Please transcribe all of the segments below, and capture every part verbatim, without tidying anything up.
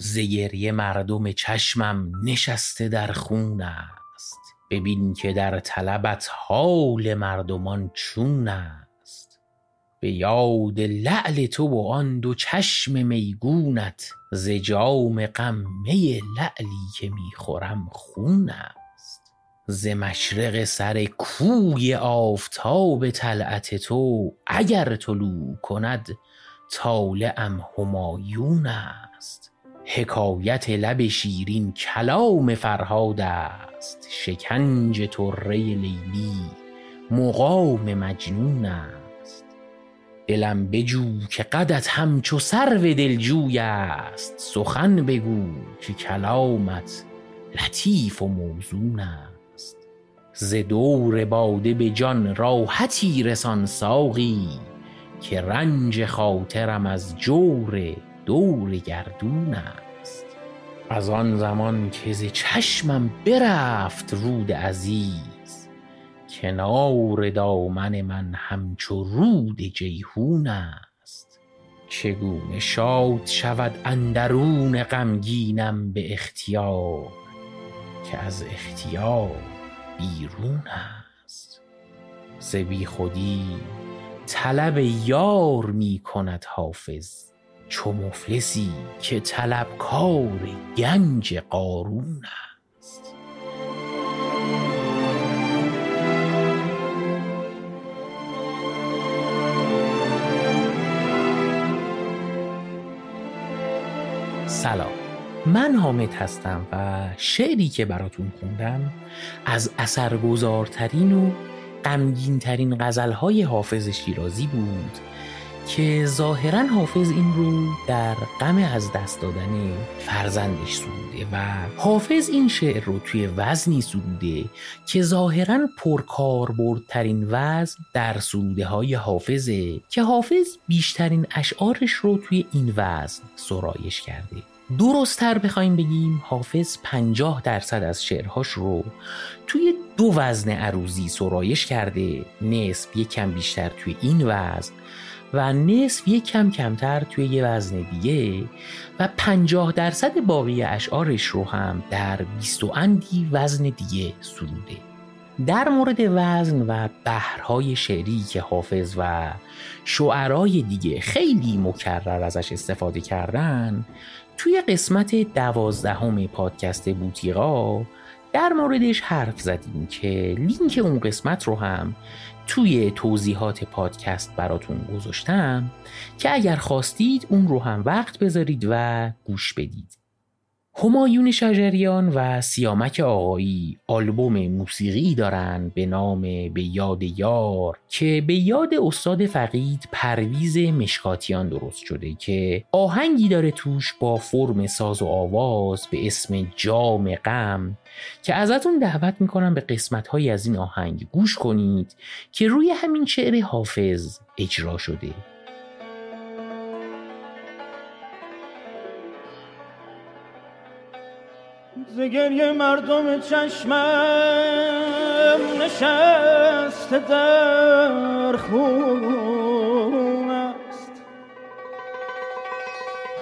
ز گریه مردم چشمم نشسته در خون است. ببین که در طلبت حال مردمان چون است. به یاد لعل تو و آن دو چشم میگونت، ز جام غم می لعلی که میخورم خون است. ز مشرق سر کوی آفتاب طلعت تو، اگر طلوع کند طالعم همایون است. حکایت لب شیرین کلام فرهاد است، شکنج طره لیلی مقام مجنون است. دلم بجو که قدت همچو سرو دلجوی است، سخن بگو که کلامت لطیف و موزون است. ز دور باده به جان راحتی رسان ساقی، که رنج خاطرم از جور دور گردون است. از آن زمان که ز چشمم برفت رود عزیز، کنار دامن من همچو رود جیحون است. چگونه شاد شود اندرون غمگینم به اختیار، که از اختیار بیرون است. ز بی خودی طلب یار می کند حافظ، چو مفلسی که طلبکار گنج قارون است. سلام، من حامد هستم و شعری که براتون خوندم از اثرگذارترین و غمگین‌ترین غزل‌های حافظ شیرازی بود که ظاهراً حافظ این رو در غم از دست دادن فرزندش سروده و حافظ این شعر رو توی وزنی سروده که ظاهراً پرکاربردترین وزن در سروده‌های حافظه، که حافظ بیشترین اشعارش رو توی این وزن سرایش کرده. درست‌تر بخوایم بگیم حافظ پنجاه درصد از شعرهاش رو توی دو وزن عروضی سرایش کرده، نصف یک کم بیشتر توی این وزن و نصف یک کم کمتر توی یه وزن دیگه، و پنجاه درصد باقی اشعارش رو هم در بیست و اندی وزن دیگه سروده. در مورد وزن و بحرهای شعری که حافظ و شعرهای دیگه خیلی مکرر ازش استفاده کردن، توی قسمت دوازدهم پادکست بوتیقا در موردش حرف زدیم که لینک اون قسمت رو هم توی توضیحات پادکست براتون گذاشتم که اگر خواستید اون رو هم وقت بذارید و گوش بدید. همایون شجریان و سیامک آقایی آلبوم موسیقی دارن به نام به یاد یار که به یاد استاد فقید پرویز مشکاتیان درست شده، که آهنگی داره توش با فرم ساز و آواز به اسم جام غم که ازتون دعوت میکنم به قسمت‌های از این آهنگ گوش کنید که روی همین شعر حافظ اجرا شده. ز گریه مردم چشمم نشسته در خون است،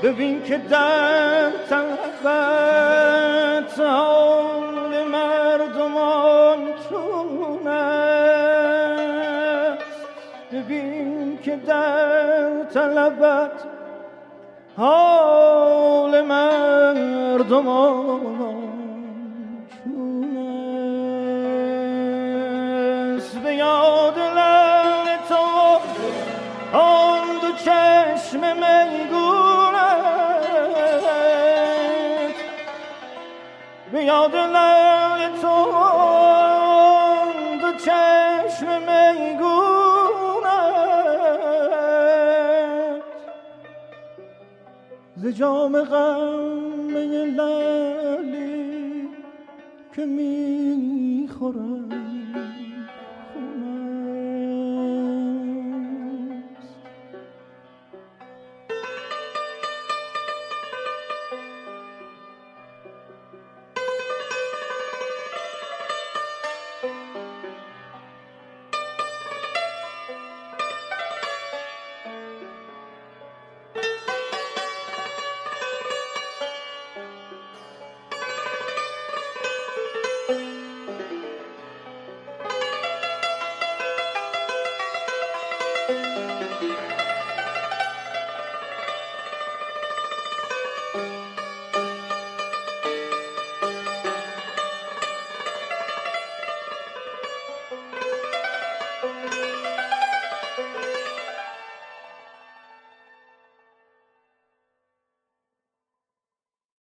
ببین که در طلبت حال مردمان چون است، ببین که در طلبت حال مردمان یاد لعل تو آن دو چشم میگونت، به یاد لعل تو آن دو چشم میگونت، ز جام غم لعلی که میخورم